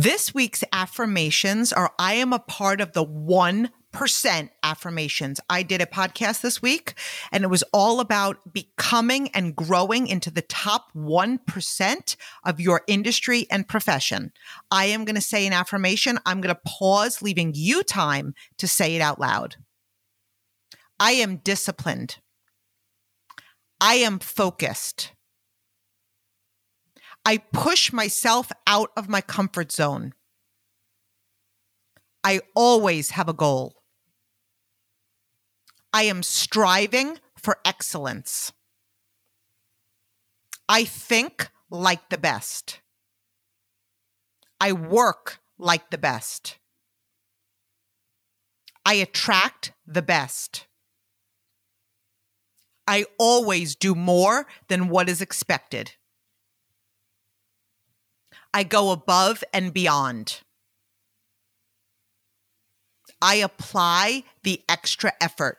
This week's affirmations are, I am a part of the 1% affirmations. I did a podcast this week and it was all about becoming and growing into the top 1% of your industry and profession. I am going to say an affirmation. I'm going to pause, leaving you time to say it out loud. I am disciplined. I am focused. I push myself out of my comfort zone. I always have a goal. I am striving for excellence. I think like the best. I work like the best. I attract the best. I always do more than what is expected. I go above and beyond. I apply the extra effort.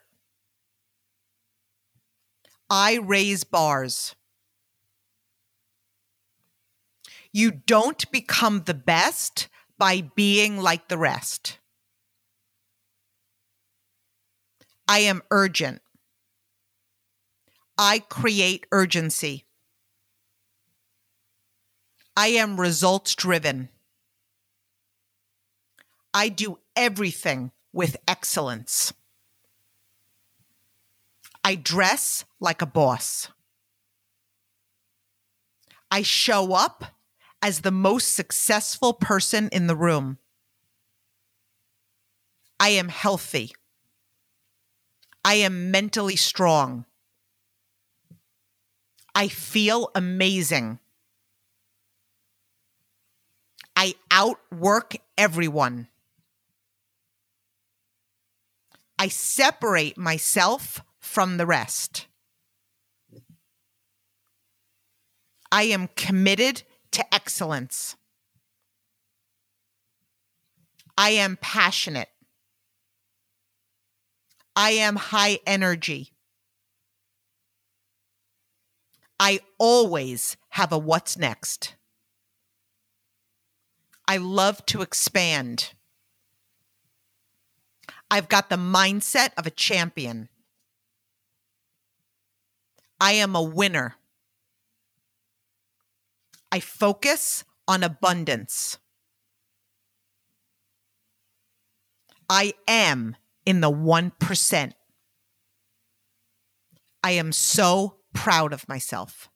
I raise bars. You don't become the best by being like the rest. I am urgent. I create urgency. I am results driven. I do everything with excellence. I dress like a boss. I show up as the most successful person in the room. I am healthy. I am mentally strong. I feel amazing. I outwork everyone. I separate myself from the rest. I am committed to excellence. I am passionate. I am high energy. I always have a what's next. I love to expand. I've got the mindset of a champion. I am a winner. I focus on abundance. I am in the 1%. I am so proud of myself.